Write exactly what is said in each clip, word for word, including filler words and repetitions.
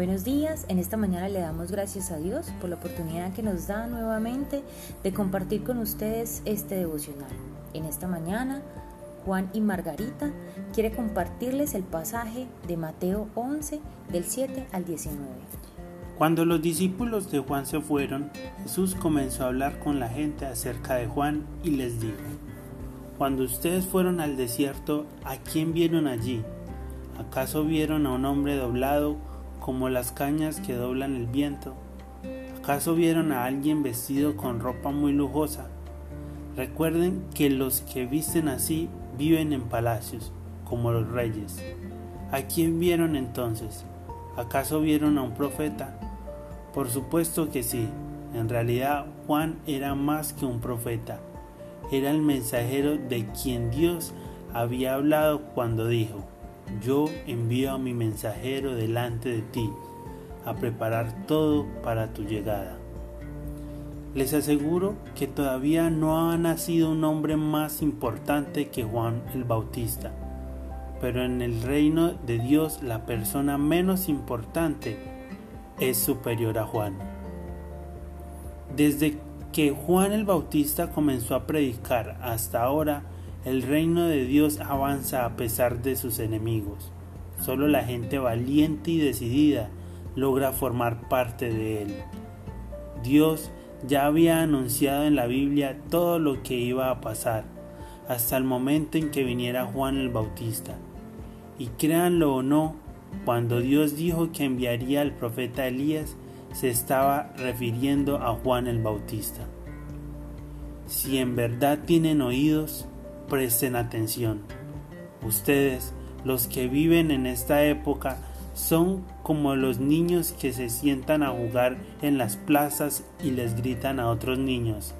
Buenos días, en esta mañana le damos gracias a Dios por la oportunidad que nos da nuevamente de compartir con ustedes este devocional. En esta mañana, Juan y Margarita quiere compartirles el pasaje de Mateo once, del siete al diecinueve. Cuando los discípulos de Juan se fueron, Jesús comenzó a hablar con la gente acerca de Juan y les dijo: Cuando ustedes fueron al desierto, ¿a quién vieron allí? ¿Acaso vieron a un hombre doblado como las cañas que doblan el viento? ¿Acaso vieron a alguien vestido con ropa muy lujosa? Recuerden que los que visten así viven en palacios, como los reyes. ¿A quién vieron entonces? ¿Acaso vieron a un profeta? Por supuesto que sí. En realidad, Juan era más que un profeta. Era el mensajero de quien Dios había hablado cuando dijo: Yo envío a mi mensajero delante de ti, a preparar todo para tu llegada. Les aseguro que todavía no ha nacido un hombre más importante que Juan el Bautista, pero en el reino de Dios la persona menos importante es superior a Juan. Desde que Juan el Bautista comenzó a predicar hasta ahora, el reino de Dios avanza a pesar de sus enemigos. Solo la gente valiente y decidida logra formar parte de él. Dios ya había anunciado en la Biblia todo lo que iba a pasar, hasta el momento en que viniera Juan el Bautista. Y créanlo o no, cuando Dios dijo que enviaría al profeta Elías, se estaba refiriendo a Juan el Bautista. Si en verdad tienen oídos, presten atención. Ustedes, los que viven en esta época, son como los niños que se sientan a jugar en las plazas y les gritan a otros niños: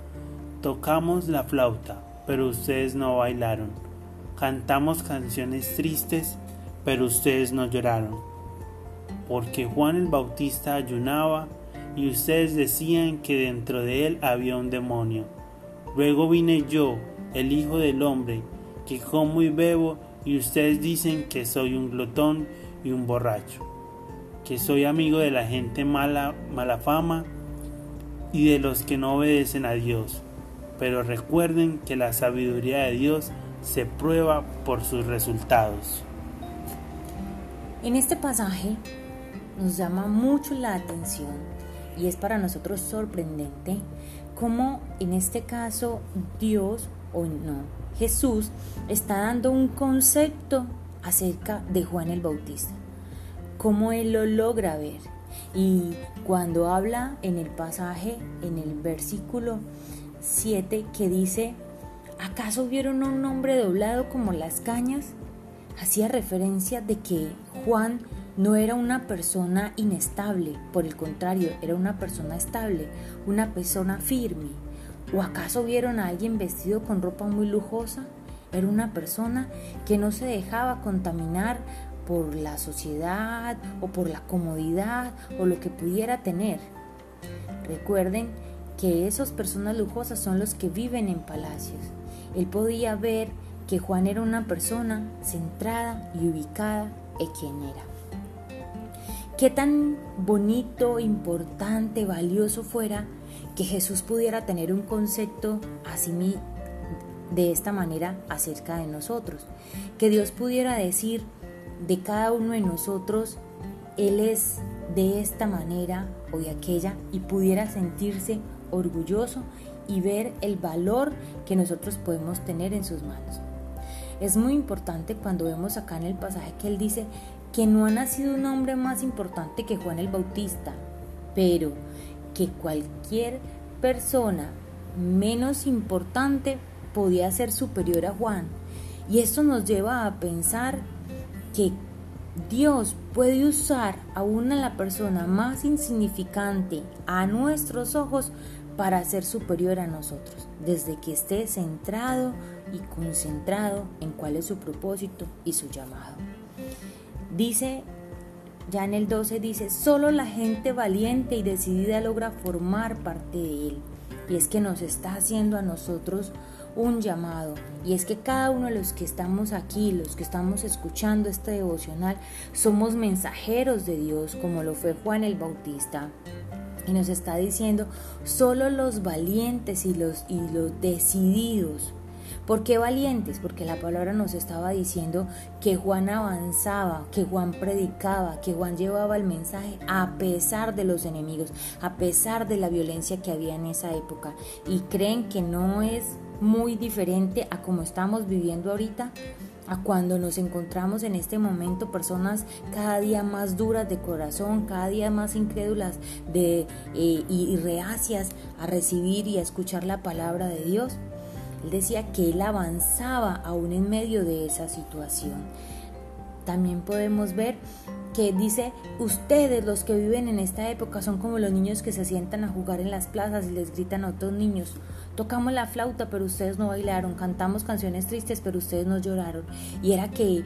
Tocamos la flauta, pero ustedes no bailaron. Cantamos canciones tristes, pero ustedes no lloraron. Porque Juan el Bautista ayunaba y ustedes decían que dentro de él había un demonio. Luego vine yo, el Hijo del Hombre, que como y bebo, y ustedes dicen que soy un glotón y un borracho, que soy amigo de la gente mala, mala fama y de los que no obedecen a Dios. Pero recuerden que la sabiduría de Dios se prueba por sus resultados. En este pasaje nos llama mucho la atención y es para nosotros sorprendente cómo en este caso Dios o no, Jesús está dando un concepto acerca de Juan el Bautista, cómo él lo logra ver. Y cuando habla en el pasaje, en el versículo siete, que dice: ¿acaso vieron a un hombre doblado como las cañas?, hacía referencia de que Juan no era una persona inestable, por el contrario, era una persona estable, una persona firme. ¿O acaso vieron a alguien vestido con ropa muy lujosa? Era una persona que no se dejaba contaminar por la sociedad o por la comodidad o lo que pudiera tener. Recuerden que esas personas lujosas son los que viven en palacios. Él podía ver que Juan era una persona centrada y ubicada en quien era. Qué tan bonito, importante, valioso fuera que Jesús pudiera tener un concepto así de esta manera acerca de nosotros, que Dios pudiera decir de cada uno de nosotros: Él es de esta manera o de aquella, y pudiera sentirse orgulloso y ver el valor que nosotros podemos tener en sus manos. Es muy importante cuando vemos acá en el pasaje que Él dice que no ha nacido un hombre más importante que Juan el Bautista, pero que cualquier persona menos importante podía ser superior a Juan. Y esto nos lleva a pensar que Dios puede usar aún a la persona más insignificante a nuestros ojos para ser superior a nosotros, desde que esté centrado y concentrado en cuál es su propósito y su llamado. Dice ya en el doce, dice: solo la gente valiente y decidida logra formar parte de él. Y es que nos está haciendo a nosotros un llamado, y es que cada uno de los que estamos aquí, los que estamos escuchando este devocional, somos mensajeros de Dios, como lo fue Juan el Bautista. Y nos está diciendo, solo los valientes y los, y los decididos. ¿Por qué valientes? Porque la palabra nos estaba diciendo que Juan avanzaba, que Juan predicaba, que Juan llevaba el mensaje a pesar de los enemigos, a pesar de la violencia que había en esa época. Y creen que no es muy diferente a como estamos viviendo ahorita, a cuando nos encontramos en este momento personas cada día más duras de corazón, cada día más incrédulas de, eh, y, y reacias a recibir y a escuchar la palabra de Dios. Él decía que él avanzaba aún en medio de esa situación. También podemos ver que dice, ustedes los que viven en esta época son como los niños que se sientan a jugar en las plazas y les gritan a otros niños, tocamos la flauta pero ustedes no bailaron, cantamos canciones tristes pero ustedes no lloraron. Y era que,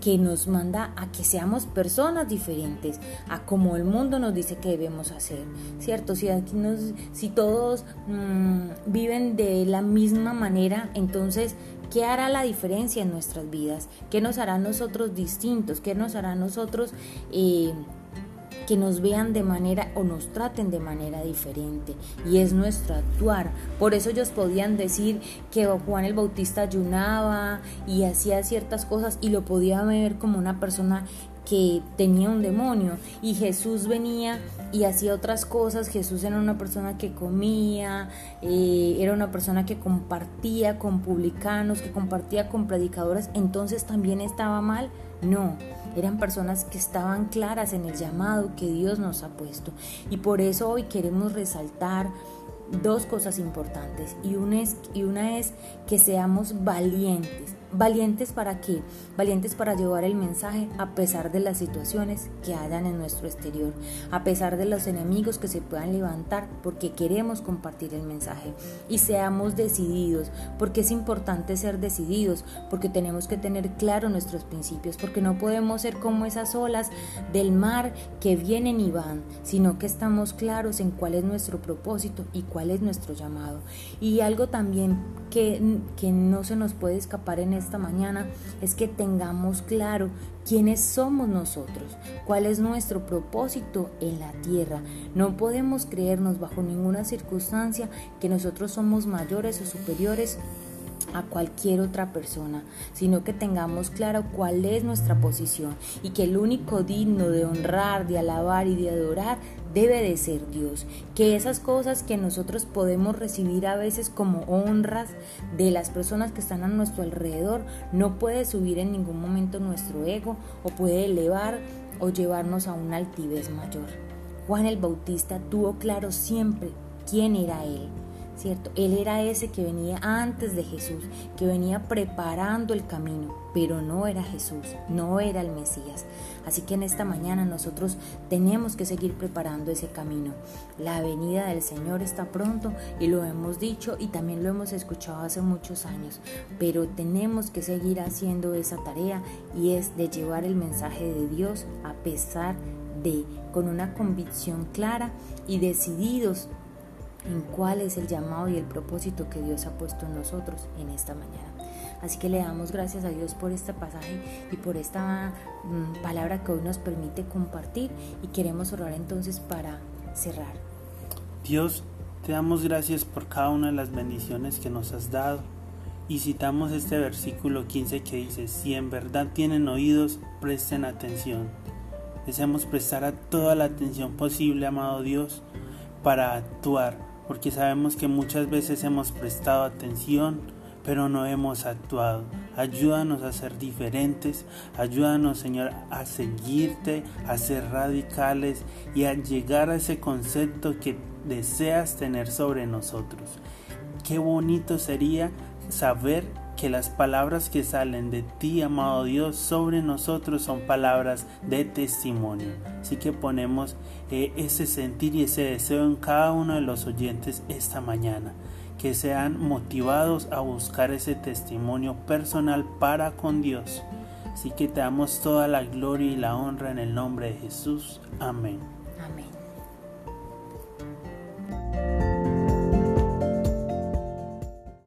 que nos manda a que seamos personas diferentes a como el mundo nos dice que debemos hacer, ¿cierto? Si, aquí nos, si todos mmm, viven de la misma manera, entonces, ¿qué hará la diferencia en nuestras vidas? ¿Qué nos hará a nosotros distintos? ¿Qué nos hará a nosotros eh, que nos vean de manera o nos traten de manera diferente? Y es nuestro actuar. Por eso ellos podían decir que Juan el Bautista ayunaba y hacía ciertas cosas y lo podían ver como una persona que tenía un demonio, y Jesús venía y hacía otras cosas. Jesús era una persona que comía, eh, era una persona que compartía con publicanos, que compartía con predicadores, entonces también estaba mal. No, eran personas que estaban claras en el llamado que Dios nos ha puesto, y por eso hoy queremos resaltar dos cosas importantes, y una es, y una es que seamos valientes. ¿Valientes para qué? Valientes para llevar el mensaje a pesar de las situaciones que hayan en nuestro exterior, a pesar de los enemigos que se puedan levantar, porque queremos compartir el mensaje. Y seamos decididos, porque es importante ser decididos, porque tenemos que tener claro nuestros principios, porque no podemos ser como esas olas del mar que vienen y van, sino que estamos claros en cuál es nuestro propósito y cuál es nuestro llamado. Y algo también que, que no se nos puede escapar en esta mañana es que tengamos claro quiénes somos nosotros, cuál es nuestro propósito en la tierra. No podemos creernos bajo ninguna circunstancia que nosotros somos mayores o superiores a cualquier otra persona, sino que tengamos claro cuál es nuestra posición y que el único digno de honrar, de alabar y de adorar debe de ser Dios. Que esas cosas que nosotros podemos recibir a veces como honras de las personas que están a nuestro alrededor, no puede subir en ningún momento nuestro ego o puede elevar o llevarnos a una altivez mayor. Juan el Bautista tuvo claro siempre quién era él, ¿cierto? Él era ese que venía antes de Jesús, que venía preparando el camino, pero no era Jesús, no era el Mesías. Así que en esta mañana nosotros tenemos que seguir preparando ese camino. La venida del Señor está pronto, y lo hemos dicho y también lo hemos escuchado hace muchos años, pero tenemos que seguir haciendo esa tarea, y es de llevar el mensaje de Dios a pesar de, con una convicción clara y decididos en cuál es el llamado y el propósito que Dios ha puesto en nosotros en esta mañana. Así que le damos gracias a Dios por este pasaje y por esta mm, palabra que hoy nos permite compartir, y queremos orar entonces para cerrar. Dios, te damos gracias por cada una de las bendiciones que nos has dado, y citamos este versículo quince que dice, si en verdad tienen oídos, presten atención. Deseamos prestar a toda la atención posible, amado Dios, para actuar, porque sabemos que muchas veces hemos prestado atención, pero no hemos actuado. Ayúdanos a ser diferentes, ayúdanos, Señor, a seguirte, a ser radicales y a llegar a ese concepto que deseas tener sobre nosotros. Qué bonito sería saber que las palabras que salen de ti, amado Dios, sobre nosotros son palabras de testimonio. Así que ponemos eh, ese sentir y ese deseo en cada uno de los oyentes esta mañana, que sean motivados a buscar ese testimonio personal para con Dios. Así que te damos toda la gloria y la honra en el nombre de Jesús. Amén.